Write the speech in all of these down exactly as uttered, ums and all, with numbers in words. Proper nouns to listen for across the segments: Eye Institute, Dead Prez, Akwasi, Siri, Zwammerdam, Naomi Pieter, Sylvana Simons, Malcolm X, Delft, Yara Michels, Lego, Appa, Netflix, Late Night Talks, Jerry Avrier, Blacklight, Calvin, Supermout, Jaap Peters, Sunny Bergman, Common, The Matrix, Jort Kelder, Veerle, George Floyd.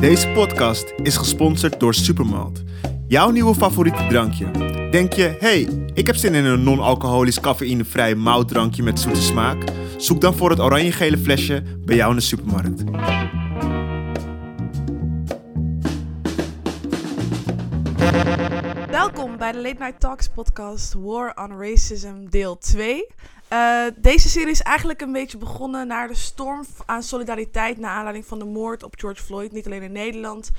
Deze podcast is gesponsord door Supermout. Jouw nieuwe favoriete drankje. Denk je, hey, ik heb zin in een non-alcoholisch cafeïnevrij moutdrankje met zoete smaak? Zoek dan voor het oranje-gele flesje bij jou in de supermarkt. Welkom bij de Late Night Talks podcast War on Racism deel twee. Uh, deze serie is eigenlijk een beetje begonnen naar de storm aan solidariteit naar aanleiding van de moord op George Floyd. Niet alleen in Nederland,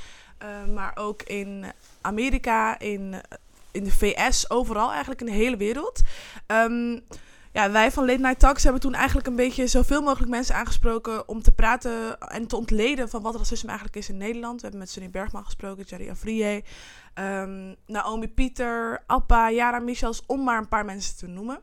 uh, maar ook in Amerika, in, in de V S, overal eigenlijk in de hele wereld. Um, ja, wij van Late Night Talks hebben toen eigenlijk een beetje zoveel mogelijk mensen aangesproken om te praten en te ontleden van wat racisme eigenlijk is in Nederland. We hebben met Sunny Bergman gesproken, Jerry Avrier, um, Naomi Pieter, Appa, Yara Michels, om maar een paar mensen te noemen.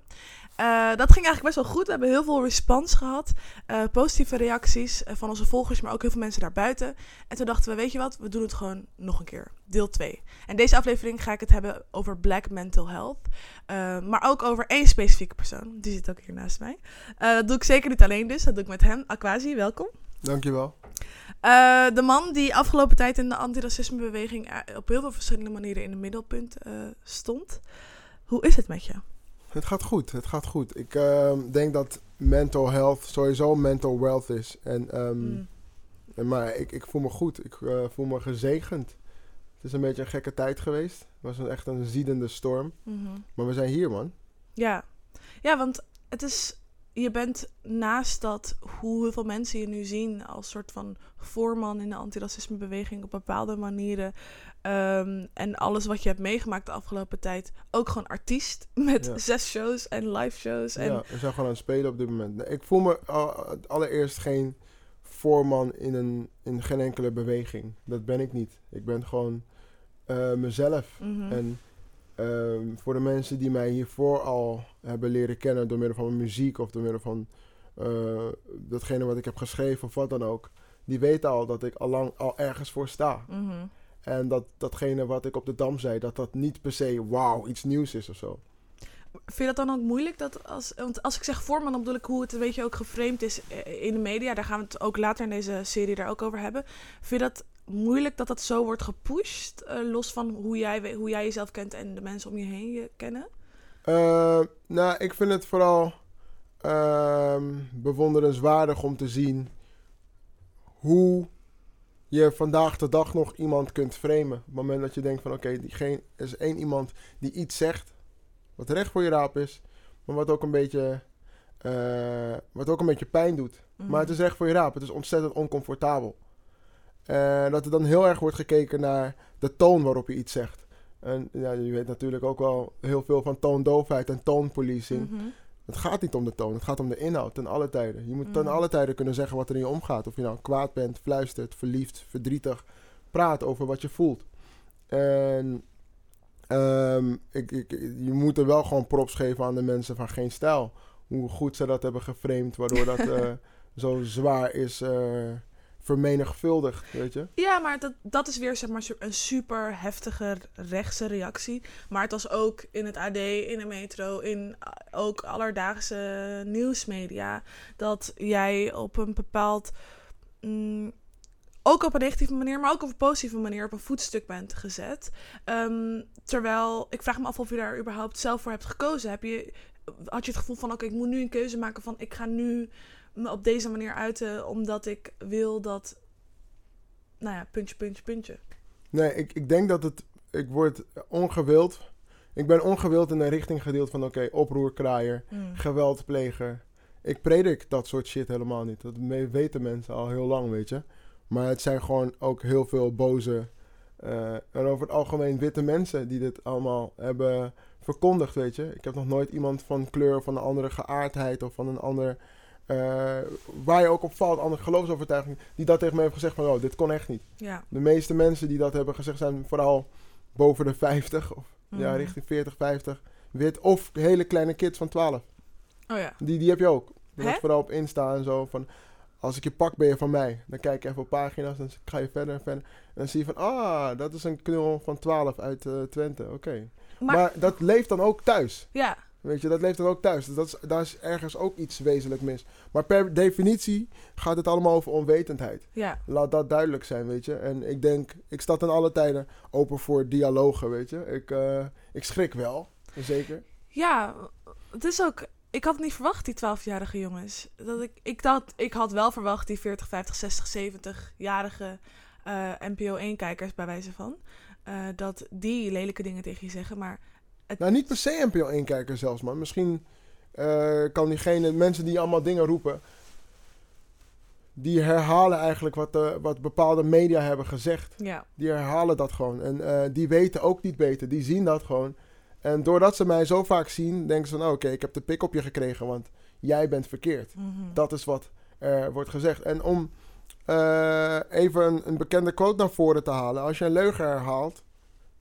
Uh, dat ging eigenlijk best wel goed. We hebben heel veel respons gehad. Uh, positieve reacties van onze volgers, maar ook heel veel mensen daarbuiten. En toen dachten we, weet je wat, we doen het gewoon nog een keer. Deel twee. En deze aflevering ga ik het hebben over black mental health. Uh, maar ook over één specifieke persoon. Die zit ook hier naast mij. Uh, dat doe ik zeker niet alleen dus. Dat doe ik met hem. Akwasi, welkom. Dankjewel. Uh, de man die afgelopen tijd in de antiracismebeweging op heel veel verschillende manieren in het middelpunt uh, stond. Hoe is het met je? Het gaat goed, het gaat goed. Ik uh, denk dat mental health sowieso mental wealth is. En, um, mm. en maar ik, ik voel me goed, ik uh, voel me gezegend. Het is een beetje een gekke tijd geweest. Het was een, echt een ziedende storm. Mm-hmm. Maar we zijn hier, man. Ja, ja, want het is, je bent naast dat hoeveel mensen je nu zien als soort van voorman in de antiracismebeweging op bepaalde manieren. Um, en alles wat je hebt meegemaakt de afgelopen tijd. Ook gewoon artiest met ja. zes shows en live shows. En ja, we zijn gewoon aan het spelen op dit moment. Nee, ik voel me al, allereerst geen voorman in, een, in geen enkele beweging. Dat ben ik niet. Ik ben gewoon uh, mezelf. Mm-hmm. En um, voor de mensen die mij hiervoor al hebben leren kennen door middel van mijn muziek of door middel van uh, datgene wat ik heb geschreven of wat dan ook. Die weten al dat ik allang al ergens voor sta. Mm-hmm. En dat datgene wat ik op de Dam zei, dat dat niet per se wauw, iets nieuws is of zo. Vind je dat dan ook moeilijk? Dat als, want als ik zeg voorman, dan bedoel ik hoe het een beetje ook geframed is in de media. Daar gaan we het ook later in deze serie daar ook over hebben. Vind je dat moeilijk dat dat zo wordt gepusht? Uh, los van hoe jij, hoe jij jezelf kent en de mensen om je heen je kennen? Uh, nou, ik vind het vooral uh, bewonderenswaardig om te zien hoe je vandaag de dag nog iemand kunt framen. Op het moment dat je denkt van oké, okay, er is één iemand die iets zegt wat recht voor je raap is, maar wat ook een beetje, uh, wat ook een beetje pijn doet. Mm. Maar het is recht voor je raap. Het is ontzettend oncomfortabel. Uh, dat er dan heel erg wordt gekeken naar de toon waarop je iets zegt. En ja, je weet natuurlijk ook wel heel veel van toondoofheid en toonpolicing. Mm-hmm. Het gaat niet om de toon, het gaat om de inhoud ten alle tijden. Je moet mm. ten alle tijden kunnen zeggen wat er in je omgaat. Of je nou kwaad bent, fluistert, verliefd, verdrietig. Praat over wat je voelt. En um, ik, ik, je moet er wel gewoon props geven aan de mensen van Geen Stijl. Hoe goed ze dat hebben geframed, waardoor dat uh, zo zwaar is uh, vermenigvuldigd, weet je? Ja, maar dat, dat is weer zeg maar een super heftige rechtse reactie. Maar het was ook in het A D, in de metro, in ook alledaagse nieuwsmedia, dat jij op een bepaald, mm, ook op een negatieve manier, maar ook op een positieve manier op een voetstuk bent gezet. Um, terwijl, ik vraag me af of je daar überhaupt zelf voor hebt gekozen. Heb je, had je het gevoel van, oké, okay, ik moet nu een keuze maken van, ik ga nu me op deze manier uiten, omdat ik wil dat, nou ja, puntje, puntje, puntje. Nee, ik, ik denk dat het, ik word ongewild. Ik ben ongewild in een richting gedeeld van, oké, okay, oproerkraaier, mm. geweldpleger. Ik predik dat soort shit helemaal niet. Dat weten mensen al heel lang, weet je. Maar het zijn gewoon ook heel veel boze uh, en over het algemeen witte mensen die dit allemaal hebben verkondigd, weet je. Ik heb nog nooit iemand van kleur, van een andere geaardheid of van een ander, Uh, waar je ook op valt, andere geloofsovertuiging, die dat tegen mij heeft gezegd van, oh, dit kon echt niet. Ja. De meeste mensen die dat hebben gezegd zijn vooral boven de vijftig, of mm-hmm. ja, richting veertig, vijftig, wit, of hele kleine kids van twaalf. Oh ja. Die, die heb je ook. Dat is vooral op Insta en zo, van, als ik je pak, ben je van mij. Dan kijk je even op pagina's, dan ga je verder en verder. En dan zie je van, ah, dat is een knul van twaalf uit uh, Twente, oké. Okay. Maar, maar dat leeft dan ook thuis. Ja. Weet je, dat leeft dan ook thuis. Dus dat is, daar is ergens ook iets wezenlijk mis. Maar per definitie gaat het allemaal over onwetendheid. Ja. Laat dat duidelijk zijn, weet je. En ik denk, ik sta ten alle tijden open voor dialogen, weet je. Ik, uh, ik schrik wel, zeker. Ja, het is ook... Ik had niet verwacht, die twaalfjarige jongens. Dat ik, ik, dacht, ik had wel verwacht die veertig, vijftig, zestig, zeventigjarige uh, N P O één-kijkers bij wijze van. Uh, dat die lelijke dingen tegen je zeggen, maar... Het... Nou, niet per se N P O één-kijkers zelfs, man. Misschien uh, kan diegene, mensen die allemaal dingen roepen... die herhalen eigenlijk wat, uh, wat bepaalde media hebben gezegd. Ja. Die herhalen dat gewoon. En uh, die weten ook niet beter. Die zien dat gewoon. En doordat ze mij zo vaak zien, denken ze van... Oh, oké, okay, ik heb de pik op je gekregen, want jij bent verkeerd. Mm-hmm. Dat is wat er wordt gezegd. En om uh, even een, een bekende quote naar voren te halen... als je een leugen herhaalt,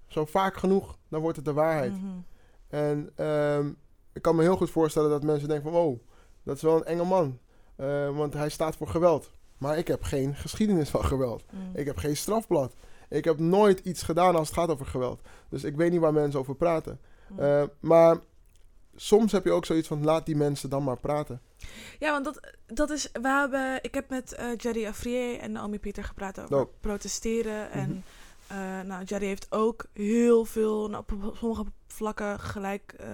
zo vaak genoeg... dan wordt het de waarheid. Mm-hmm. En um, ik kan me heel goed voorstellen dat mensen denken van... wow, dat is wel een enge man. Uh, want hij staat voor geweld. Maar ik heb geen geschiedenis van geweld. Mm. Ik heb geen strafblad. Ik heb nooit iets gedaan als het gaat over geweld. Dus ik weet niet waar mensen over praten. Mm. Uh, maar soms heb je ook zoiets van... laat die mensen dan maar praten. Ja, want dat, dat is... We hebben, ik heb met uh, Jerry Avrier en Naomi Pieter gepraat over no. protesteren en... Mm-hmm. Uh, nou, Jerry heeft ook heel veel, nou, op sommige vlakken gelijk uh,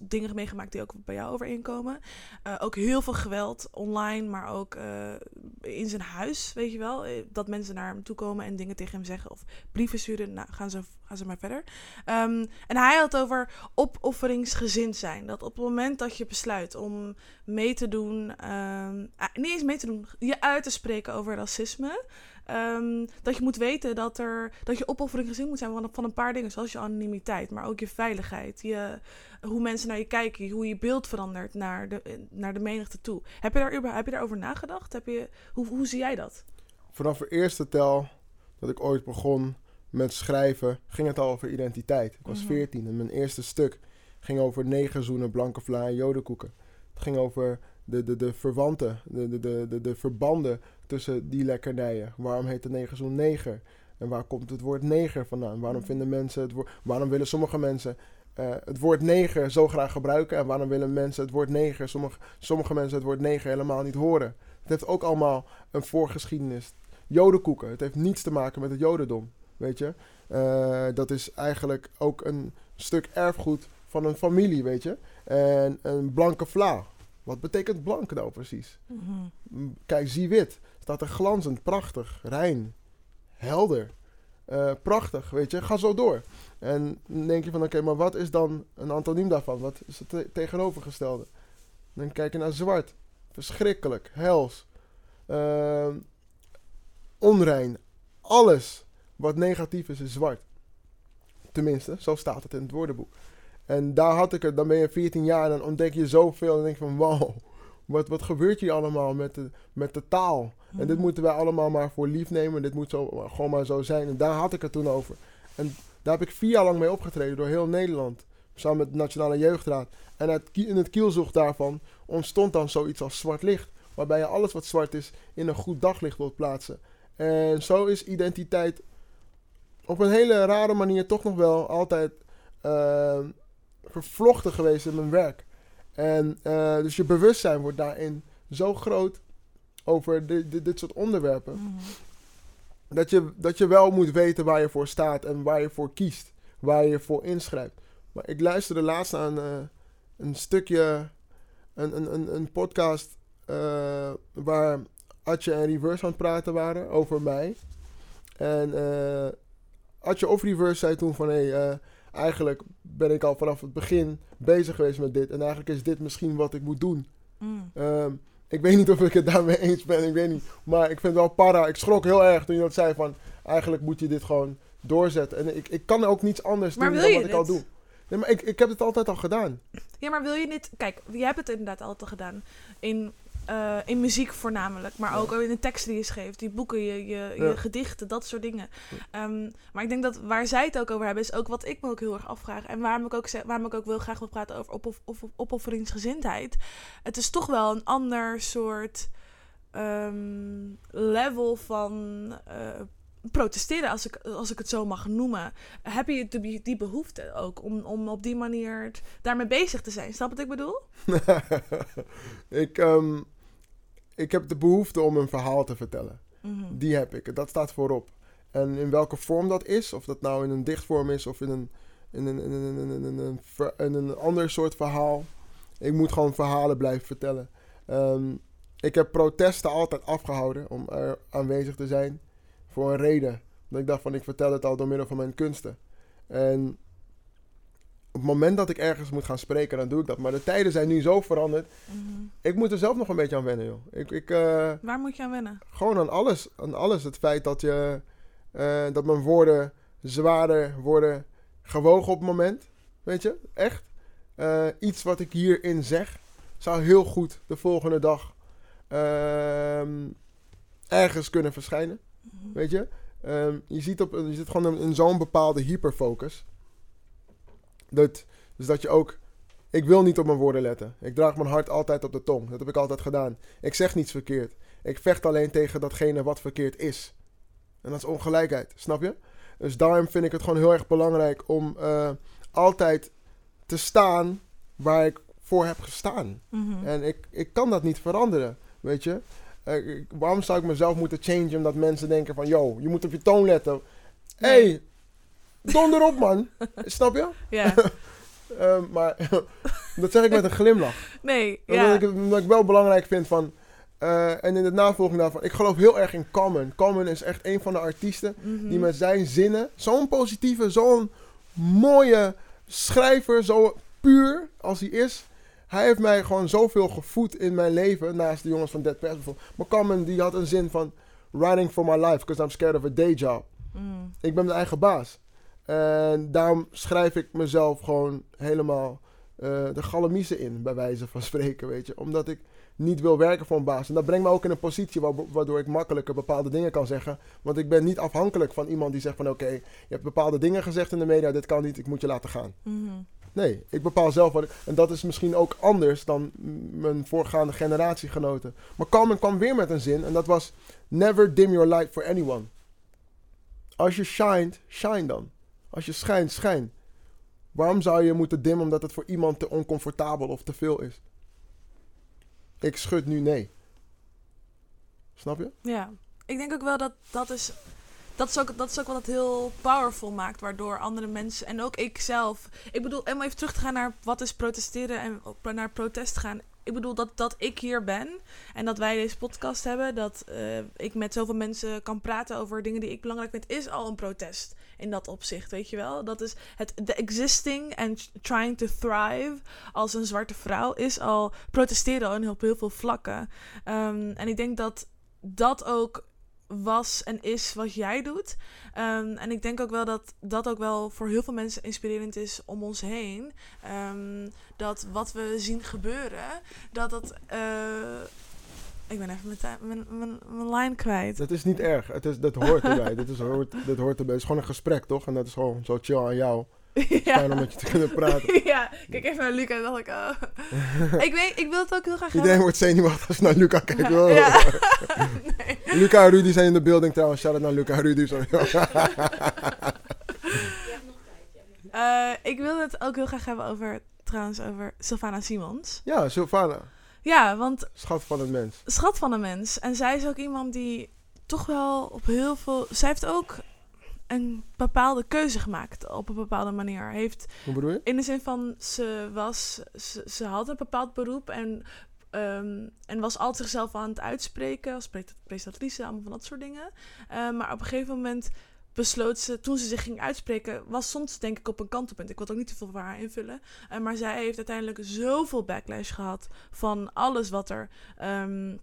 dingen meegemaakt die ook bij jou overeenkomen. Uh, ook heel veel geweld online, maar ook uh, in zijn huis, weet je wel. Dat mensen naar hem toe komen en dingen tegen hem zeggen of brieven sturen. Nou, gaan ze, gaan ze maar verder. Um, en hij had over opofferingsgezind zijn. Dat op het moment dat je besluit om mee te doen, uh, niet eens mee te doen, je uit te spreken over racisme... Um, dat je moet weten dat, er, dat je opoffering gezien moet zijn van, van een paar dingen. Zoals je anonimiteit, maar ook je veiligheid. Je, hoe mensen naar je kijken. Hoe je beeld verandert naar de, naar de menigte toe. Heb je, daar, heb je daarover nagedacht? Heb je, hoe, hoe zie jij dat? Vanaf de eerste tel dat ik ooit begon met schrijven, ging het al over identiteit. Ik was veertien mm-hmm. en mijn eerste stuk ging over negen zoenen, blanke vla en jodenkoeken. Het ging over... De, de, de verwanten, de, de, de, de verbanden tussen die lekkernijen. Waarom heet de neger zo'n neger? En waar komt het woord neger vandaan? Waarom vinden mensen het woord, waarom willen sommige mensen uh, het woord neger zo graag gebruiken? En waarom willen mensen het woord neger, sommige, sommige mensen het woord neger helemaal niet horen? Het heeft ook allemaal een voorgeschiedenis. Jodenkoeken, het heeft niets te maken met het jodendom, weet je. Uh, dat is eigenlijk ook een stuk erfgoed van een familie, weet je. En een blanke vla. Wat betekent blank nou precies? Mm-hmm. Kijk, zie wit. Staat er glanzend, prachtig, rein, helder. Uh, prachtig, weet je. Ga zo door. En dan denk je van, oké, okay, maar wat is dan een antoniem daarvan? Wat is het te- tegenovergestelde? Dan kijk je naar zwart. Verschrikkelijk, hels. Uh, onrein. Alles wat negatief is, is zwart. Tenminste, zo staat het in het woordenboek. En daar had ik het, dan ben je veertien jaar en dan ontdek je zoveel en denk van wow, wat, wat gebeurt hier allemaal met de, met de taal? Mm-hmm. En dit moeten wij allemaal maar voor lief nemen, dit moet zo, gewoon maar zo zijn. En daar had ik het toen over. En daar heb ik vier jaar lang mee opgetreden door heel Nederland, samen met de Nationale Jeugdraad. En uit, in het kielzocht daarvan ontstond dan zoiets als zwart licht, waarbij je alles wat zwart is in een goed daglicht wilt plaatsen. En zo is identiteit op een hele rare manier toch nog wel altijd... Uh, vervlochten geweest in mijn werk. En uh, dus je bewustzijn wordt daarin zo groot over di- di- dit soort onderwerpen. Mm-hmm. Dat je, dat je wel moet weten waar je voor staat en waar je voor kiest. Waar je voor inschrijft. Maar ik luisterde laatst aan uh, een stukje, een, een, een, een podcast uh, waar Atje en Reverse aan het praten waren over mij. En uh, Atje of Reverse zei toen van hé, hey, uh, eigenlijk ben ik al vanaf het begin bezig geweest met dit. En eigenlijk is dit misschien wat ik moet doen. Mm. Um, ik weet niet of ik het daarmee eens ben. Ik weet niet. Maar ik vind het wel para. Ik schrok heel erg toen je dat zei van... eigenlijk moet je dit gewoon doorzetten. En ik, ik kan ook niets anders maar doen dan wat dit? ik al doe. Nee, maar ik, ik heb het altijd al gedaan. Ja, maar wil je dit... Kijk, je hebt het inderdaad altijd gedaan. In... Uh, in muziek voornamelijk, maar ja. ook in de teksten die je schreef, die boeken, je, je, je ja. gedichten, dat soort dingen. Um, maar ik denk dat waar zij het ook over hebben, is ook wat ik me ook heel erg afvraag. En waarom ik ook, waarom ik ook wil graag wil praten over op, op, op, opofferingsgezindheid. Het is toch wel een ander soort um, level van uh, protesteren, als ik, als ik het zo mag noemen. Heb je die, die behoefte ook om, om op die manier t, daarmee bezig te zijn? Snap wat ik bedoel? ik, um, ik heb de behoefte om een verhaal te vertellen. Mm-hmm. Die heb ik. Dat staat voorop. En in welke vorm dat is, of dat nou in een dichtvorm is of in een, in een, in een, in een, in een, in een ander soort verhaal. Ik moet gewoon verhalen blijven vertellen. Um, ik heb protesten altijd afgehouden om er aanwezig te zijn. Voor een reden. Dat ik dacht van, ik vertel het al door middel van mijn kunsten. En op het moment dat ik ergens moet gaan spreken, dan doe ik dat. Maar de tijden zijn nu zo veranderd. Mm-hmm. Ik moet er zelf nog een beetje aan wennen, joh. Ik, ik, uh, Waar moet je aan wennen? Gewoon aan alles. Aan alles. Het feit dat, je, uh, dat mijn woorden zwaarder worden gewogen op het moment. Weet je? Echt. Uh, iets wat ik hierin zeg, zou heel goed de volgende dag uh, ergens kunnen verschijnen. Weet je, um, je, ziet op, je zit gewoon in zo'n bepaalde hyperfocus. Dat, dus dat je ook, ik wil niet op mijn woorden letten. Ik draag mijn hart altijd op de tong. Dat heb ik altijd gedaan. Ik zeg niets verkeerd. Ik vecht alleen tegen datgene wat verkeerd is. En dat is ongelijkheid, snap je? Dus daarom vind ik het gewoon heel erg belangrijk om uh, altijd te staan waar ik voor heb gestaan. Mm-hmm. En ik, ik kan dat niet veranderen, weet je. Uh, waarom zou ik mezelf moeten changen omdat mensen denken van... Yo, je moet op je toon letten. Hé, nee. hey, donder op man. Snap je? Ja. uh, maar dat zeg ik met een glimlach. Nee, dat ja. ik, Omdat ik wel belangrijk vind van... Uh, en in de navolging daarvan... Ik geloof heel erg in Common. Common is echt een van de artiesten mm-hmm. die met zijn zinnen... Zo'n positieve, zo'n mooie schrijver. Zo puur als hij is... Hij heeft mij gewoon zoveel gevoed in mijn leven. Naast de jongens van Dead Prez bijvoorbeeld. Malcolm, die had een zin van... Writing for my life, because I'm scared of a day job. Mm. Ik ben mijn eigen baas. En daarom schrijf ik mezelf gewoon helemaal uh, de galamiezen in. Bij wijze van spreken, weet je. Omdat ik niet wil werken voor een baas. En dat brengt me ook in een positie wa- waardoor ik makkelijker bepaalde dingen kan zeggen. Want ik ben niet afhankelijk van iemand die zegt van... Oké, okay, je hebt bepaalde dingen gezegd in de media. Dit kan niet, ik moet je laten gaan. Mm-hmm. Nee, ik bepaal zelf wat ik... En dat is misschien ook anders dan m- mijn voorgaande generatiegenoten. Maar Calvin kwam weer met een zin. En dat was... Never dim your light for anyone. Als je shined, shine dan. Als je schijnt, schijn. Waarom zou je moeten dimmen omdat het voor iemand te oncomfortabel of te veel is? Ik schud nu nee. Snap je? Ja. Ik denk ook wel dat dat is... Dat is, ook, dat is ook wat het heel powerful maakt. Waardoor andere mensen en ook ik zelf... Ik bedoel, en om even terug te gaan naar wat is protesteren en naar protest gaan. Ik bedoel, dat, dat ik hier ben en dat wij deze podcast hebben. Dat uh, ik met zoveel mensen kan praten over dingen die ik belangrijk vind. Is al een protest in dat opzicht, weet je wel. Dat is het the existing and trying to thrive als een zwarte vrouw. Is al protesteren in heel, heel veel vlakken. Um, en ik denk dat dat ook... was en is wat jij doet. Um, en ik denk ook wel dat dat ook wel voor heel veel mensen inspirerend is om ons heen. Um, dat wat we zien gebeuren, dat dat... Uh... Ik ben even mijn, mijn, mijn, mijn lijn kwijt. Dat is niet erg. Het is, dat hoort erbij. Dit is, hoort, dit hoort erbij. Het is gewoon een gesprek, toch? En dat is gewoon zo chill aan jou. Ja. Fijn om met je te kunnen praten. Ja, kijk even naar Luca en dacht ik, oh. ik, weet, ik wil het ook heel graag hebben. Iedereen wordt zenuwachtig als je naar Luca kijkt. Oh. Ja. Nee. Luca en Rudy zijn in de building trouwens. Shout-out naar Luca en Rudy. Sorry. uh, ik wil het ook heel graag hebben over, trouwens, over Sylvana Simons. Ja, Sylvana. Ja, want... Schat van een mens. Schat van een mens. En zij is ook iemand die toch wel op heel veel... Zij heeft ook... een bepaalde keuze gemaakt op een bepaalde manier. Heeft, Hoe bedoel je? In de zin van, ze, was, ze, ze had een bepaald beroep... en, um, en was altijd zichzelf aan het uitspreken... als presentatrice, allemaal van dat soort dingen. Uh, maar op een gegeven moment besloot ze... toen ze zich ging uitspreken... was soms denk ik op een kantelpunt. Ik wil het ook niet te veel voor haar invullen. Uh, maar zij heeft uiteindelijk zoveel backlash gehad... van alles wat er... Um,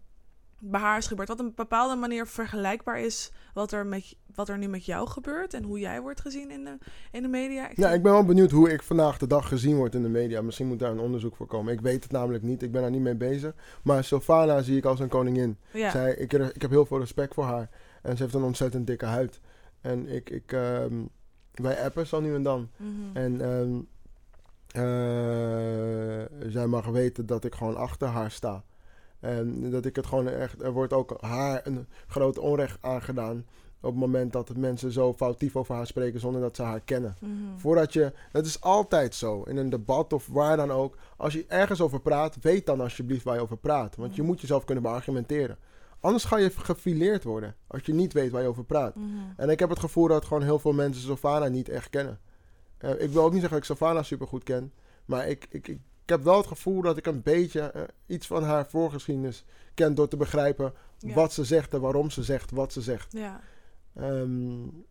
bij haar is gebeurd, wat op een bepaalde manier vergelijkbaar is wat er, met, wat er nu met jou gebeurt en hoe jij wordt gezien in de, in de media. Ik ja, ik ben wel benieuwd hoe ik vandaag de dag gezien word in de media. Misschien moet daar een onderzoek voor komen. Ik weet het namelijk niet, ik ben daar niet mee bezig. Maar Sylvana zie ik als een koningin. Ja. Zij, ik, ik heb heel veel respect voor haar. En ze heeft een ontzettend dikke huid. En ik, ik um, wij appen zo nu en dan. Mm-hmm. En um, uh, zij mag weten dat ik gewoon achter haar sta. En dat ik het gewoon echt... Er wordt ook haar een groot onrecht aangedaan. op het moment dat mensen zo foutief over haar spreken zonder dat ze haar kennen. Mm-hmm. Voordat je, dat is altijd zo, in een debat of waar dan ook. Als je ergens over praat, weet dan alsjeblieft waar je over praat. Want je moet jezelf kunnen beargumenteren. Anders ga je gefileerd worden als je niet weet waar je over praat. Mm-hmm. En ik heb het gevoel dat gewoon heel veel mensen Sylvana niet echt kennen. Uh, ik wil ook niet zeggen dat ik Sylvana supergoed ken. Maar ik, ik, ik, ik heb wel het gevoel dat ik een beetje uh, iets van haar voorgeschiedenis ken door te begrijpen ja. wat ze zegt en waarom ze zegt wat ze zegt. Ja. Um,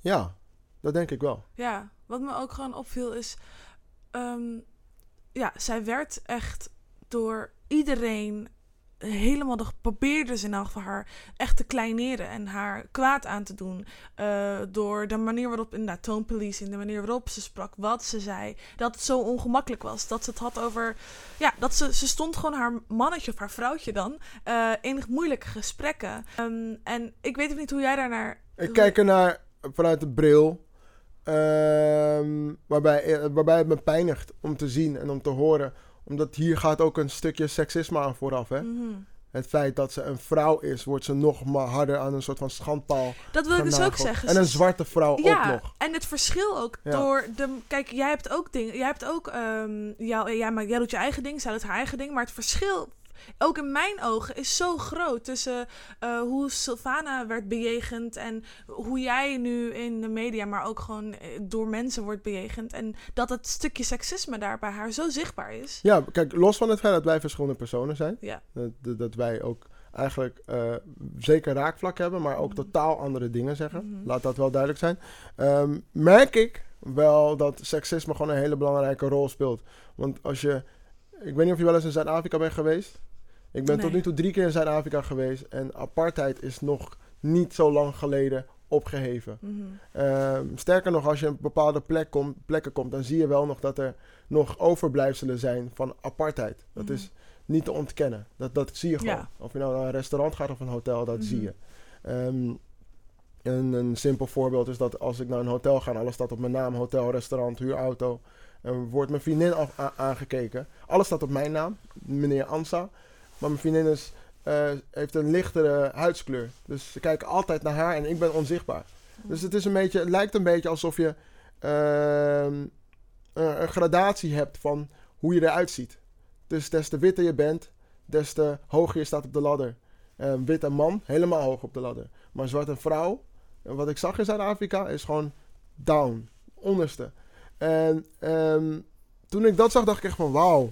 ja, dat denk ik wel. Ja, wat me ook gewoon opviel is... Um, ja, zij werd echt door iedereen... helemaal de, probeerde ze in elk geval haar echt te kleineren en haar kwaad aan te doen. Uh, door de manier waarop, inderdaad, tone policing, de manier waarop ze sprak, wat ze zei. Dat het zo ongemakkelijk was. Dat ze het had over... Ja, dat ze, ze stond gewoon haar mannetje of haar vrouwtje dan uh, in moeilijke gesprekken. Um, en ik weet ook niet hoe jij daarnaar... Ik kijk er naar vanuit de bril. Uh, waarbij, waarbij het me pijnigt om te zien en om te horen... Omdat hier gaat ook een stukje seksisme aan vooraf, hè? Mm-hmm. Het feit dat ze een vrouw is, wordt ze nog maar harder aan een soort van schandpaal. Dat wil ik dus ook zeggen. En een zwarte vrouw ja, ook nog. En het verschil ook ja. door de... Kijk, jij hebt ook dingen... Jij hebt ook... Um, jou, ja, maar jij doet je eigen ding, zij doet haar eigen ding. Maar het verschil... Ook in mijn ogen is zo groot tussen uh, hoe Sylvana werd bejegend en hoe jij nu in de media, maar ook gewoon door mensen wordt bejegend. En dat het stukje seksisme daar bij haar zo zichtbaar is. Ja, kijk, los van het feit dat wij verschillende personen zijn. Ja. Dat, dat wij ook eigenlijk uh, zeker raakvlak hebben, maar ook mm-hmm. totaal andere dingen zeggen. Mm-hmm. Laat dat wel duidelijk zijn. Um, merk ik wel dat seksisme gewoon een hele belangrijke rol speelt. Want als je... Ik weet niet of je wel eens in Zuid-Afrika bent geweest. Ik ben nee. tot nu toe drie keer in Zuid-Afrika geweest. En apartheid is nog niet zo lang geleden opgeheven. Mm-hmm. Uh, sterker nog, als je op bepaalde plek kom, plekken komt... dan zie je wel nog dat er nog overblijfselen zijn van apartheid. Dat mm-hmm. is niet te ontkennen. Dat, dat zie je gewoon. Ja. Of je nou naar een restaurant gaat of een hotel, dat mm-hmm. zie je. Um, en een simpel voorbeeld is dat als ik naar een hotel ga... en alles staat op mijn naam, hotel, restaurant, huurauto... en wordt mijn vriendin af, a, aangekeken. Alles staat op mijn naam, meneer Ansa. Maar mijn vriendin is, uh, heeft een lichtere huidskleur. Dus ze kijken altijd naar haar en ik ben onzichtbaar. Dus het, is een beetje, het lijkt een beetje alsof je uh, een gradatie hebt van hoe je eruit ziet. Dus des te witter je bent, des te hoger je staat op de ladder. Uh, wit en man, helemaal hoog op de ladder. Maar zwart en vrouw, wat ik zag in Zuid-Afrika, is gewoon down. Onderste. En um, toen ik dat zag, dacht ik echt van wauw.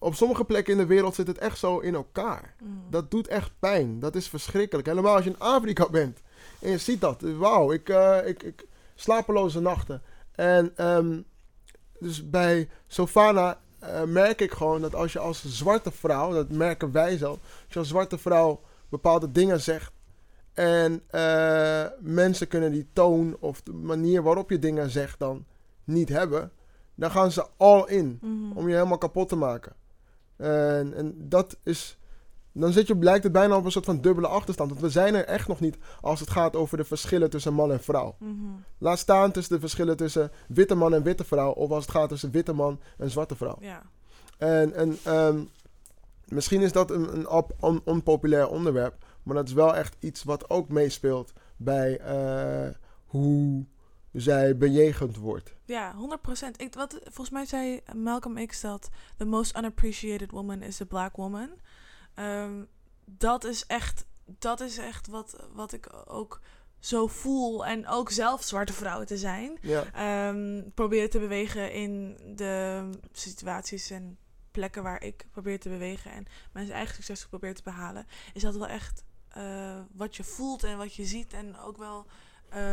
Op sommige plekken in de wereld zit het echt zo in elkaar. Mm. Dat doet echt pijn. Dat is verschrikkelijk. Helemaal als je in Afrika bent. En je ziet dat. Wauw. Ik, uh, ik, ik slapeloze nachten. En um, dus bij Sylvana uh, merk ik gewoon dat als je als zwarte vrouw, dat merken wij zelf, als je als zwarte vrouw bepaalde dingen zegt. En uh, mensen kunnen die toon of de manier waarop je dingen zegt dan niet hebben, dan gaan ze all in mm-hmm. om je helemaal kapot te maken. En, en dat is... Dan zit je, blijkt het bijna op een soort van dubbele achterstand. Want we zijn er echt nog niet als het gaat over de verschillen tussen man en vrouw. Mm-hmm. Laat staan tussen de verschillen tussen witte man en witte vrouw, of als het gaat tussen witte man en zwarte vrouw. Yeah. En, en um, misschien is dat een, een op, on, onpopulair onderwerp, maar dat is wel echt iets wat ook meespeelt bij uh, hoe... zij bejegend wordt. Ja, honderd procent. Ik, wat, volgens mij zei Malcolm X dat... the most unappreciated woman is the black woman. Um, dat is echt... dat is echt wat, wat ik ook zo voel. En ook zelf zwarte vrouw te zijn. Ja. Um, probeer te bewegen in de situaties en plekken waar ik probeer te bewegen... en mijn eigen succes probeer te behalen. Is dat wel echt uh, wat je voelt en wat je ziet en ook wel...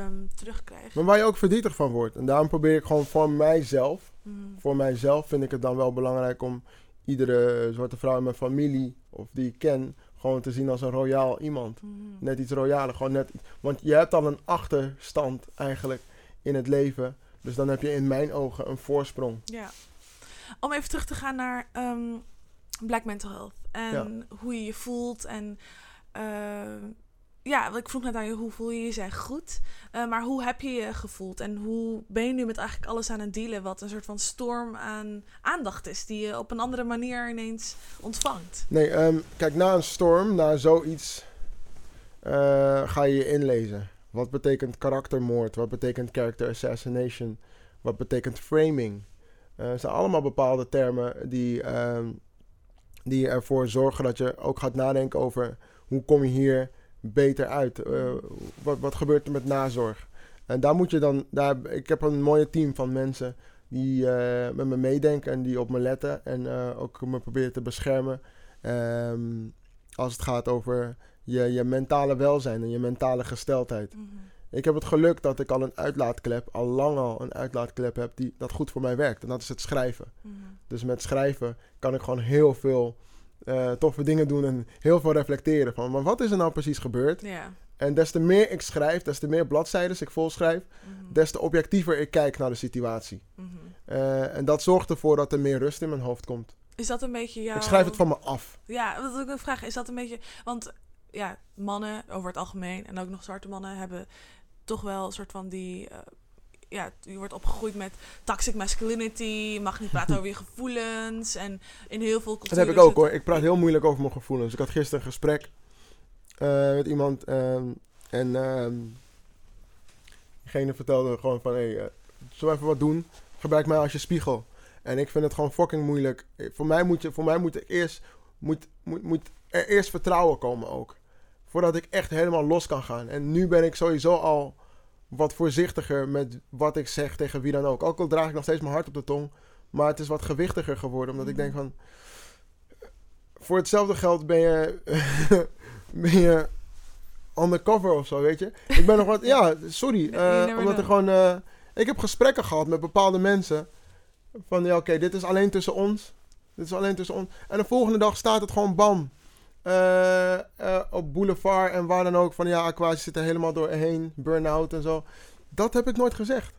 Um, terugkrijgen. Maar waar je ook verdrietig van wordt. En daarom probeer ik gewoon voor mijzelf. Mm. Voor mijzelf vind ik het dan wel belangrijk om iedere zwarte vrouw in mijn familie, of die ik ken, gewoon te zien als een royaal iemand. Mm. Net iets royaler. Gewoon net, want je hebt al een achterstand eigenlijk in het leven. Dus dan heb je in mijn ogen een voorsprong. Ja. Om even terug te gaan naar um, Black Mental Health. En ja. hoe je je voelt en... Uh, Ja, ik vroeg net aan je, hoe voel je je zijn goed? Uh, maar hoe heb je je gevoeld? En hoe ben je nu met eigenlijk alles aan het dealen? Wat een soort van storm aan aandacht is... die je op een andere manier ineens ontvangt. Nee, um, kijk, na een storm, na zoiets... uh, ga je je inlezen. Wat betekent karaktermoord? Wat betekent character assassination? Wat betekent framing? Uh, het zijn allemaal bepaalde termen die, uh, die ervoor zorgen dat je ook gaat nadenken over hoe kom je hier beter uit? Uh, wat, wat gebeurt er met nazorg? En daar moet je dan, daar, ik heb een mooie team van mensen die uh, met me meedenken en die op me letten en uh, ook me proberen te beschermen. Um, als het gaat over je, je mentale welzijn en je mentale gesteldheid. Mm-hmm. Ik heb het geluk dat ik al een uitlaatklep, al lang al een uitlaatklep heb die dat goed voor mij werkt. En dat is het schrijven. Mm-hmm. Dus met schrijven kan ik gewoon heel veel uh, toffe dingen doen en heel veel reflecteren van, maar wat is er nou precies gebeurd? Yeah. En des te meer ik schrijf, des te meer bladzijden ik volschrijf, mm-hmm. des te objectiever ik kijk naar de situatie. Mm-hmm. Uh, en dat zorgt ervoor dat er meer rust in mijn hoofd komt. Is dat een beetje jouw... Ik schrijf het van me af. Ja, dat is ook een vraag. Is dat een beetje... Want ja, mannen over het algemeen en ook nog zwarte mannen hebben toch wel een soort van die... Uh, ja, je wordt opgegroeid met toxic masculinity. Je mag niet praten over je gevoelens. En in heel veel culturen... Dat heb ik ook hoor. Ik praat heel moeilijk over mijn gevoelens. Ik had gisteren een gesprek uh, met iemand. Uh, en uh, diegene vertelde gewoon van... Hey, uh, zullen we even wat doen? Gebruik mij als je spiegel. En ik vind het gewoon fucking moeilijk. Voor mij moet, je, voor mij moet, er, eerst, moet, moet, moet er eerst vertrouwen komen ook. Voordat ik echt helemaal los kan gaan. En nu ben ik sowieso al wat voorzichtiger met wat ik zeg tegen wie dan ook. Ook al draag ik nog steeds mijn hart op de tong. Maar het is wat gewichtiger geworden. Omdat mm-hmm. ik denk van... Voor hetzelfde geld ben je... ben je undercover of zo, weet je. Ik ben nog wat... Ja, sorry. Uh, omdat er gewoon... Uh, ik heb gesprekken gehad met bepaalde mensen... Van ja, oké, okay, dit is alleen tussen ons. Dit is alleen tussen ons. En de volgende dag staat het gewoon bam. Uh, uh, op boulevard en waar dan ook. Van ja, Akwasi zit er helemaal doorheen. Burn-out en zo. Dat heb ik nooit gezegd.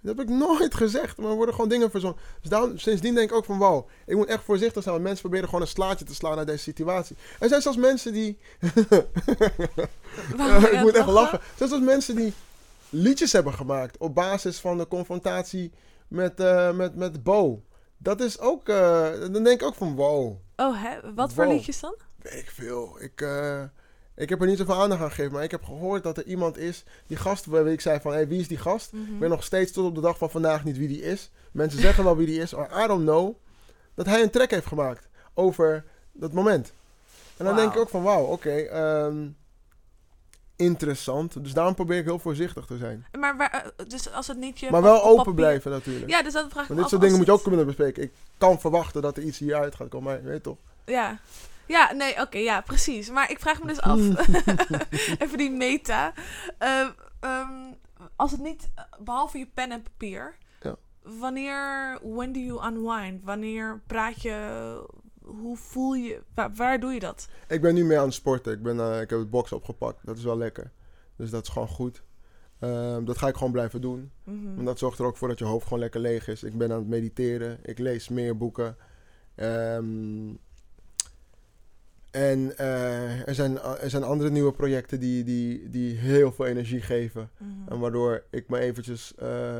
Dat heb ik nooit gezegd. Maar er worden gewoon dingen verzonnen. Dus daarom, sindsdien denk ik ook van wauw. Ik moet echt voorzichtig zijn. Want mensen proberen gewoon een slaatje te slaan naar deze situatie. Er zijn zelfs mensen die... uh, ik moet echt lachen. Zelfs als mensen die liedjes hebben gemaakt. Op basis van de confrontatie... Met, uh, met, met Bo. Dat is ook... Uh, dan denk ik ook van wow. Oh, hè? Wat wow. voor liedjes dan? Weet ik veel. Ik, uh, ik heb er niet zoveel aandacht aan gegeven. Maar ik heb gehoord dat er iemand is... Die gast, waarbij ik zei van... Hey, wie is die gast? Mm-hmm. Ik weet nog steeds tot op de dag van vandaag niet wie die is. Mensen zeggen wel wie die is. Or I don't know. Dat hij een track heeft gemaakt. Over dat moment. En dan wow. denk ik ook van wauw, oké. Okay, um, interessant. Dus daarom probeer ik heel voorzichtig te zijn. Maar waar, dus als het niet je... Maar wel op, op open papier... blijven natuurlijk. Ja, dus dat vraag ik me af. Dit soort dingen moet je ook kunnen bespreken. Ik kan verwachten dat er iets hieruit gaat komen. Maar je weet toch? Ja. Ja, nee, oké. Okay, ja, precies. Maar ik vraag me dus af. Even die meta. Uh, um, als het niet... Behalve je pen en papier. Ja. Wanneer... When do you unwind? Wanneer praat je... Hoe voel je... Waar, waar doe je dat? Ik ben nu meer aan het sporten. Ik, ben, uh, ik heb het boksen opgepakt. Dat is wel lekker. Dus dat is gewoon goed. Uh, dat ga ik gewoon blijven doen. Mm-hmm. En dat zorgt er ook voor dat je hoofd gewoon lekker leeg is. Ik ben aan het mediteren. Ik lees meer boeken. Um, en uh, er, zijn, er zijn andere nieuwe projecten die, die, die heel veel energie geven. Mm-hmm. En waardoor ik me eventjes... Uh,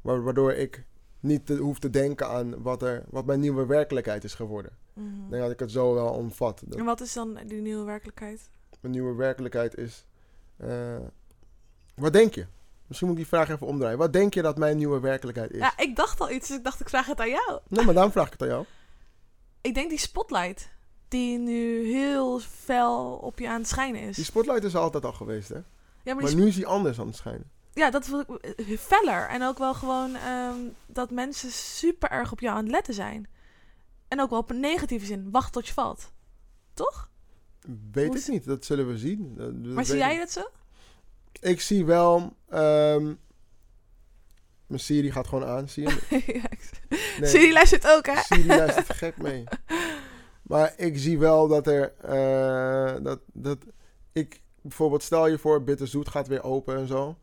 waardoor ik... niet te, hoef te denken aan wat, er, wat mijn nieuwe werkelijkheid is geworden. Mm-hmm. Ik denk dat ik het zo wel omvat. En wat is dan die nieuwe werkelijkheid? Mijn nieuwe werkelijkheid is... Uh, wat denk je? Misschien moet ik die vraag even omdraaien. Wat denk je dat mijn nieuwe werkelijkheid is? Ja, ik dacht al iets, dus ik dacht ik vraag het aan jou. Nee, maar daarom vraag ik het aan jou. Ik denk die spotlight die nu heel fel op je aan het schijnen is. Die spotlight is altijd al geweest, hè? Ja, maar maar sp- nu is die anders aan het schijnen. Ja, dat wil ik feller. En ook wel gewoon um, dat mensen super erg op jou aan het letten zijn. En ook wel op een negatieve zin. Wacht tot je valt. Toch? Weet Hoe ik z- niet. Dat zullen we zien. Dat, dat maar zie jij dat zo? Ik zie wel... Um, mijn Siri gaat gewoon aan. Zie je? ja, ik... nee. Siri luistert ook, hè? Siri luistert gek mee. Maar ik zie wel dat er... Uh, dat, dat ik bijvoorbeeld, stel je voor, Bitterzoet gaat weer open en zo.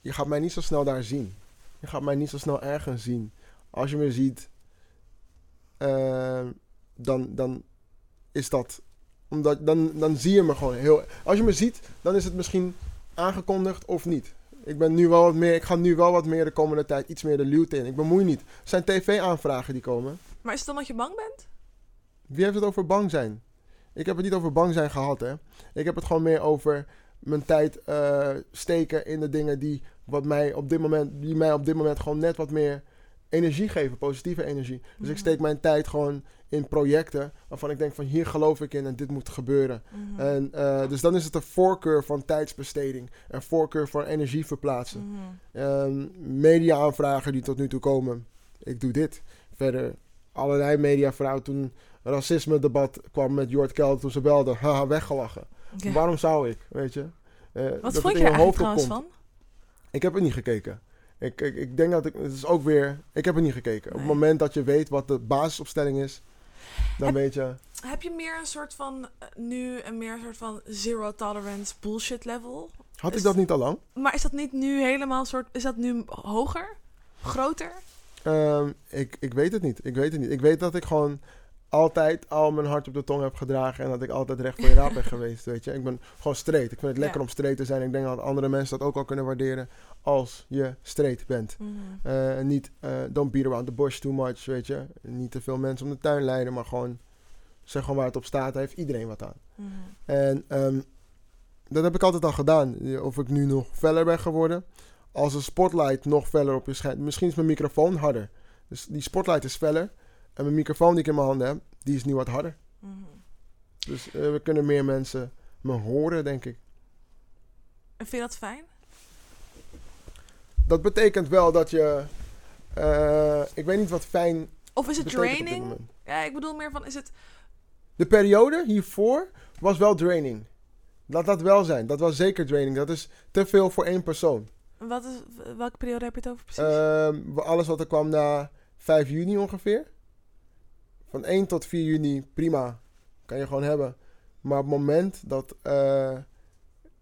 Je gaat mij niet zo snel daar zien. Je gaat mij niet zo snel ergens zien. Als je me ziet, uh, dan, dan is dat... Omdat, dan, dan zie je me gewoon heel... Als je me ziet, dan is het misschien aangekondigd of niet. Ik ben nu wel wat meer... Ik ga nu wel wat meer de komende tijd iets meer de luwte in. Ik bemoei niet. Er zijn tv-aanvragen die komen. Maar is het dan dat je bang bent? Wie heeft het over bang zijn? Ik heb het niet over bang zijn gehad, hè. Ik heb het gewoon meer over mijn tijd uh, steken in de dingen die, wat mij op dit moment, die mij op dit moment gewoon net wat meer energie geven. Positieve energie. Dus mm-hmm. ik steek mijn tijd gewoon in projecten waarvan ik denk van hier geloof ik in en dit moet gebeuren. Mm-hmm. En, uh, dus dan is het een voorkeur van tijdsbesteding. Een voorkeur van energie verplaatsen. Mm-hmm. Um, media aanvragen die tot nu toe komen. Ik doe dit. Verder allerlei media vooral toen racisme debat kwam met Jort Kelder toen ze belden. Haha, weggelachen. Okay. Waarom zou ik, weet je? Uh, Wat vond je er eigenlijk trouwens van? Ik heb het niet gekeken. Ik, ik, ik denk dat ik... Het is ook weer... Ik heb het niet gekeken. Nee. Op het moment dat je weet wat de basisopstelling is, dan heb, weet je... Heb je meer een soort van... Nu een meer soort van zero tolerance bullshit level? Had is, ik dat niet al lang? Maar is dat niet nu helemaal een soort... Is dat nu hoger? Groter? Um, ik, ik weet het niet. Ik weet het niet. Ik weet dat ik gewoon... altijd al mijn hart op de tong heb gedragen en dat ik altijd recht voor je raap ben geweest, weet je. Ik ben gewoon straight. Ik vind het lekker ja. om straight te zijn. Ik denk dat andere mensen dat ook al kunnen waarderen als je straight bent. Mm-hmm. Uh, niet, uh, don't beat around the bush too much, weet je. Niet te veel mensen om de tuin leiden, maar gewoon zeg gewoon waar het op staat. Daar heeft iedereen wat aan. Mm-hmm. En um, dat heb ik altijd al gedaan. Of ik nu nog feller ben geworden. Als een spotlight nog feller op je schijnt. Misschien is mijn microfoon harder. Dus die spotlight is feller. En mijn microfoon die ik in mijn handen heb, die is nu wat harder. Mm-hmm. Dus uh, we kunnen meer mensen me horen, denk ik. En vind je dat fijn? Dat betekent wel dat je... Uh, ik weet niet wat fijn... Of is het draining? Ja, ik bedoel meer van, is het... De periode hiervoor was wel draining. Laat dat wel zijn. Dat was zeker draining. Dat is te veel voor één persoon. Wat is, welke periode heb je het over precies? Uh, alles wat er kwam na vijf juni ongeveer. Van één tot vier juni, prima. Kan je gewoon hebben. Maar op het moment dat uh,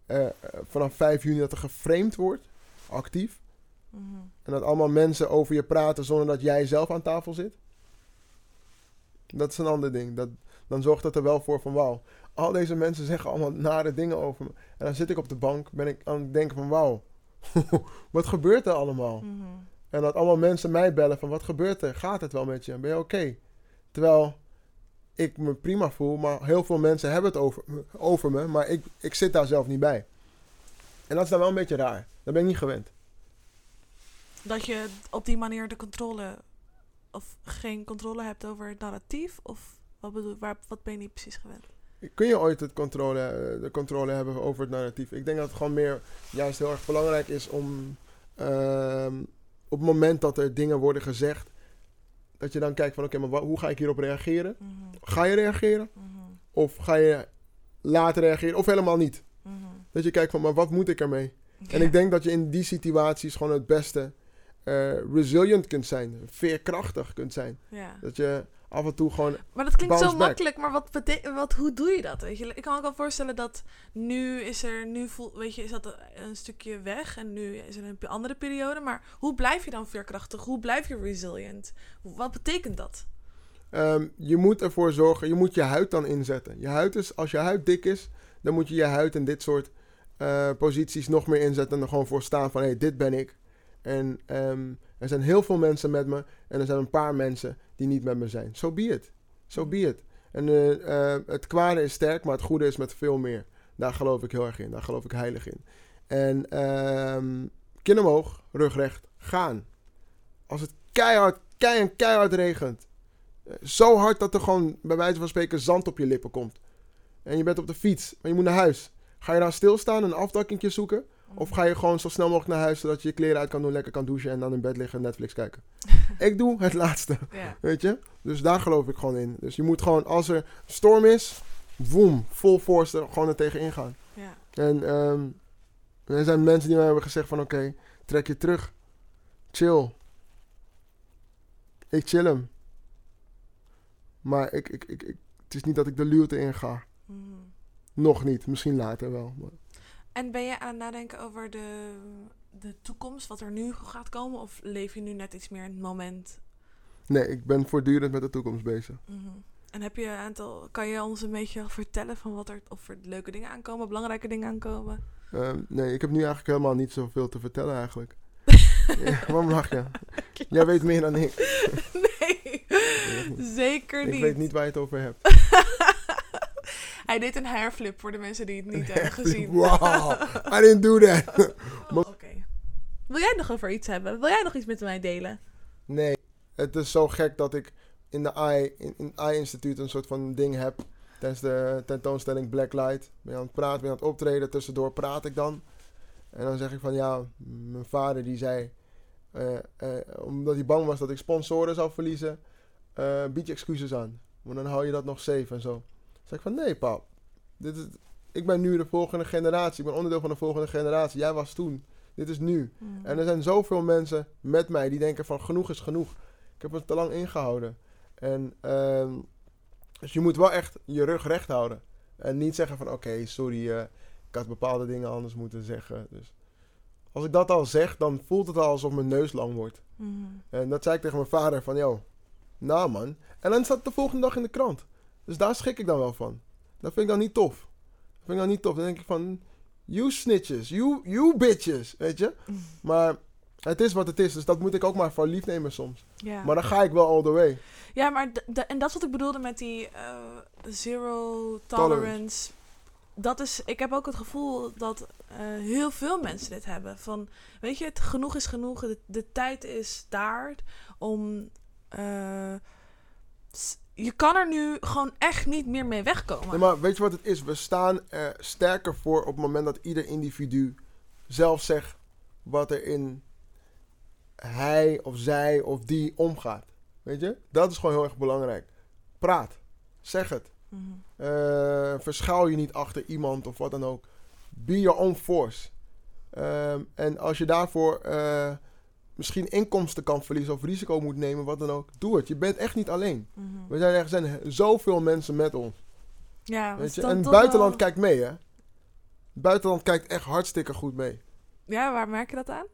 uh, vanaf vijf juni dat er geframed wordt, actief. Mm-hmm. En dat allemaal mensen over je praten zonder dat jij zelf aan tafel zit. Dat is een ander ding. Dat, dan zorgt dat er wel voor van wauw. Al deze mensen zeggen allemaal nare dingen over me. En dan zit ik op de bank, ben ik aan het denken van wauw. Wat gebeurt er allemaal? Mm-hmm. En dat allemaal mensen mij bellen van wat gebeurt er? Gaat het wel met je? Ben je oké? Okay? Terwijl ik me prima voel, maar heel veel mensen hebben het over, over me, maar ik, ik zit daar zelf niet bij. En dat is dan wel een beetje raar. Dat ben ik niet gewend. Dat je op die manier de controle, of geen controle hebt over het narratief? Of wat, bedoel, waar, wat ben je niet precies gewend? Kun je ooit het controle, de controle hebben over het narratief? Ik denk dat het gewoon meer juist heel erg belangrijk is om uh, op het moment dat er dingen worden gezegd, dat je dan kijkt van, oké, okay, maar w- hoe ga ik hierop reageren? Mm-hmm. Ga je reageren? Mm-hmm. Of ga je later reageren? Of helemaal niet? Mm-hmm. Dat je kijkt van, maar wat moet ik ermee? Ja. En ik denk dat je in die situaties gewoon het beste uh, resilient kunt zijn. Veerkrachtig kunt zijn. Ja. Dat je af en toe gewoon maar dat klinkt zo back. Makkelijk, maar wat bete- wat, hoe doe je dat? Weet je? Ik kan me ook al voorstellen dat nu is er, nu voel, weet je, is dat een stukje weg en nu is er een andere periode. Maar hoe blijf je dan veerkrachtig? Hoe blijf je resilient? Wat betekent dat? Um, je moet ervoor zorgen, je moet je huid dan inzetten. Je huid is, als je huid dik is, dan moet je je huid in dit soort uh, posities nog meer inzetten en er gewoon voor staan van, hé, hey, dit ben ik. En um, er zijn heel veel mensen met me en er zijn een paar mensen die niet met me zijn. So be it. So be it. En uh, uh, het kwade is sterk, maar het goede is met veel meer. Daar geloof ik heel erg in. Daar geloof ik heilig in. En um, kin omhoog, rug recht, gaan. Als het keihard, keihard, keihard regent. Zo hard dat er gewoon, bij wijze van spreken, zand op je lippen komt. En je bent op de fiets, maar je moet naar huis. Ga je daar stilstaan en een afdakkingje zoeken? Of ga je gewoon zo snel mogelijk naar huis, zodat je je kleren uit kan doen, lekker kan douchen en dan in bed liggen en Netflix kijken. Ik doe het laatste, yeah. Weet je? Dus daar geloof ik gewoon in. Dus je moet gewoon, als er storm is, woem, vol force er gewoon er tegenin gaan. Yeah. En um, er zijn mensen die mij hebben gezegd van, oké, okay, trek je terug. Chill. Ik chill hem. Maar ik, ik, ik, ik, het is niet dat ik de luwte inga. Mm. Nog niet, misschien later wel, maar... En ben je aan het nadenken over de, de toekomst, wat er nu gaat komen? Of leef je nu net iets meer in het moment? Nee, ik ben voortdurend met de toekomst bezig. Mm-hmm. En heb je een aantal, kan je ons een beetje vertellen van wat er, of er leuke dingen aankomen, belangrijke dingen aankomen? Uh, nee, ik heb nu eigenlijk helemaal niet zoveel te vertellen eigenlijk. Ja, waarom lach je? Jij weet meer dan ik. Nee, zeker niet. Ik weet niet waar je het over hebt. Hij deed een hairflip voor de mensen die het niet een hebben gezien. Wow, I didn't do that. Oh, oké. Okay. Wil jij nog over iets hebben? Wil jij nog iets met mij delen? Nee, het is zo gek dat ik in de Eye, in, in Eye Institute een soort van ding heb. Tijdens de tentoonstelling Blacklight. Ben je aan het praten, ben je aan het optreden. Tussendoor praat ik dan. En dan zeg ik van ja, mijn vader die zei... Uh, uh, omdat hij bang was dat ik sponsoren zou verliezen... Uh, bied je excuses aan. Want dan hou je dat nog safe en zo. Dan zeg ik van nee pap. Dit is, ik ben nu de volgende generatie. Ik ben onderdeel van de volgende generatie. Jij was toen. Dit is nu. Mm. En er zijn zoveel mensen met mij die denken van genoeg is genoeg. Ik heb het te lang ingehouden. En... Uh, Dus je moet wel echt je rug recht houden. En niet zeggen van oké, okay, sorry, uh, ik had bepaalde dingen anders moeten zeggen. Dus als ik dat al zeg, dan voelt het al alsof mijn neus lang wordt. Mm-hmm. En dat zei ik tegen mijn vader van joh, nou man. En dan staat het de volgende dag in de krant. Dus daar schrik ik dan wel van. Dat vind ik dan niet tof. Dat vind ik dan niet tof. Dan denk ik van, you snitches, you, you bitches, weet je. Mm-hmm. Maar... Het is wat het is, dus dat moet ik ook maar voor lief nemen soms. Ja. Maar dan ga ik wel all the way. Ja, maar d- d- en dat is wat ik bedoelde met die uh, zero tolerance. tolerance. Dat is, ik heb ook het gevoel dat uh, heel veel mensen dit hebben. Van, weet je, het genoeg is genoeg. De, de tijd is daar om... Uh, s- je kan er nu gewoon echt niet meer mee wegkomen. Nee, maar weet je wat het is? We staan er sterker voor op het moment dat ieder individu zelf zegt wat er in... hij of zij of die omgaat. Weet je? Dat is gewoon heel erg belangrijk. Praat. Zeg het. Mm-hmm. Uh, verschuil je niet achter iemand of wat dan ook. Be your own force. Um, en als je daarvoor uh, misschien inkomsten kan verliezen of risico moet nemen, wat dan ook, doe het. Je bent echt niet alleen. Mm-hmm. We zijn, er zijn zoveel mensen met ons. Ja, weet je? En het buitenland wel... kijkt mee, hè? Het buitenland kijkt echt hartstikke goed mee. Ja, waar merk je dat aan?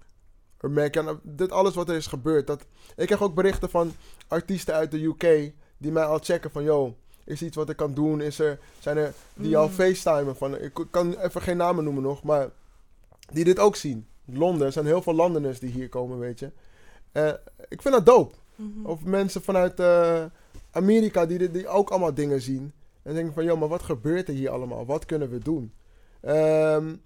Merken, dit alles wat er is gebeurd. Dat, ik krijg ook berichten van artiesten uit de U K die mij al checken van yo, is iets wat ik kan doen? Is er, zijn er die mm. al facetimen van, ik kan even geen namen noemen nog, maar die dit ook zien. Londen, er zijn heel veel Londeners die hier komen, weet je. Uh, ik vind dat dope. Mm-hmm. Of mensen vanuit uh, Amerika die, die ook allemaal dingen zien. En denken van yo, maar wat gebeurt er hier allemaal? Wat kunnen we doen? Um,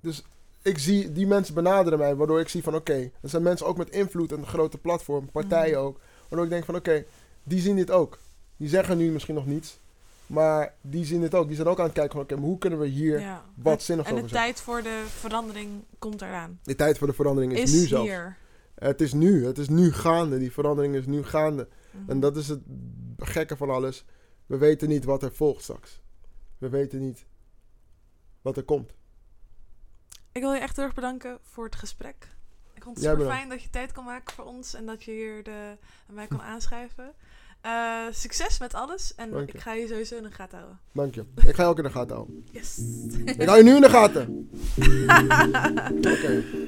dus... Ik zie, die mensen benaderen mij, waardoor ik zie van oké, okay, er zijn mensen ook met invloed en een grote platform, partijen mm. ook. Waardoor ik denk van oké, okay, die zien dit ook. Die zeggen nu misschien nog niets, maar die zien dit ook. Die zijn ook aan het kijken van oké, okay, maar hoe kunnen we hier ja. wat zinnigs over zeggen. En de tijd voor de verandering komt eraan. De tijd voor de verandering is, is nu zelfs. Hier. Het is nu, het is nu gaande. Die verandering is nu gaande. Mm. En dat is het gekke van alles. We weten niet wat er volgt straks. We weten niet wat er komt. Ik wil je echt heel erg bedanken voor het gesprek. Ik vond het super fijn dat je tijd kon maken voor ons en dat je hier de, mij kon aanschrijven. Uh, succes met alles en ik ga je sowieso in de gaten houden. Dank je. Ik ga je ook in de gaten houden. Yes. Ik hou je nu in de gaten. Oké. Okay.